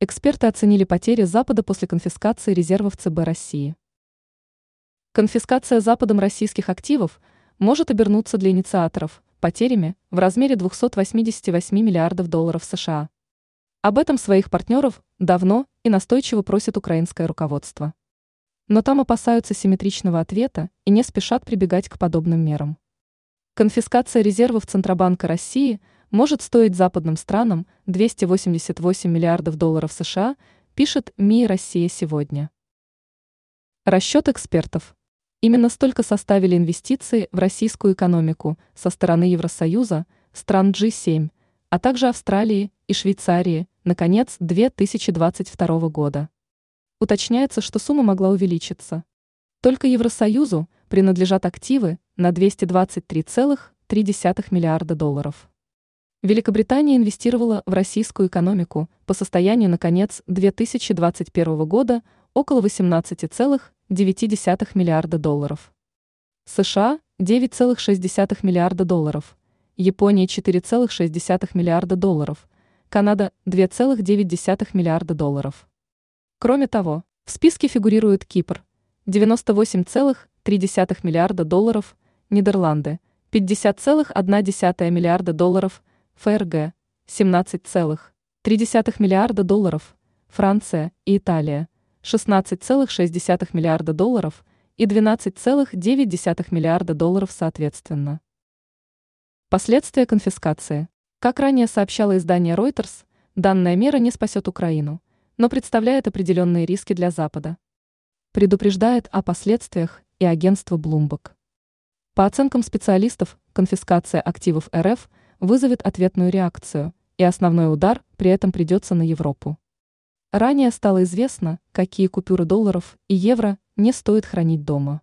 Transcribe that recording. Эксперты оценили потери Запада после конфискации резервов ЦБ России. Конфискация Западом российских активов может обернуться для инициаторов потерями в размере 288 миллиардов долларов США. Об этом своих партнеров давно и настойчиво просит украинское руководство. Но там опасаются симметричного ответа и не спешат прибегать к подобным мерам. Конфискация резервов Центробанка России – может стоить западным странам 288 миллиардов долларов США, пишет МИ «Россия сегодня». Расчет экспертов. Именно столько составили инвестиции в российскую экономику со стороны Евросоюза, стран G7, а также Австралии и Швейцарии на конец 2022 года. Уточняется, что сумма могла увеличиться. Только Евросоюзу принадлежат активы на 223,3 миллиарда долларов. Великобритания инвестировала в российскую экономику по состоянию на конец 2021 года около 18,9 миллиарда долларов. США – 9,6 миллиарда долларов, Япония – 4,6 миллиарда долларов, Канада – 2,9 миллиарда долларов. Кроме того, в списке фигурирует Кипр – 98,3 миллиарда долларов, Нидерланды – 50,1 миллиарда долларов, ФРГ – 17,3 миллиарда долларов, Франция и Италия – 16,6 миллиарда долларов и 12,9 миллиарда долларов соответственно. Последствия конфискации. Как ранее сообщало издание Ройтерс, данная мера не спасет Украину, но представляет определенные риски для Запада. Предупреждает о последствиях и агентство Bloomberg. По оценкам специалистов, конфискация активов РФ – вызовет ответную реакцию, и основной удар при этом придется на Европу. Ранее стало известно, какие купюры долларов и евро не стоит хранить дома.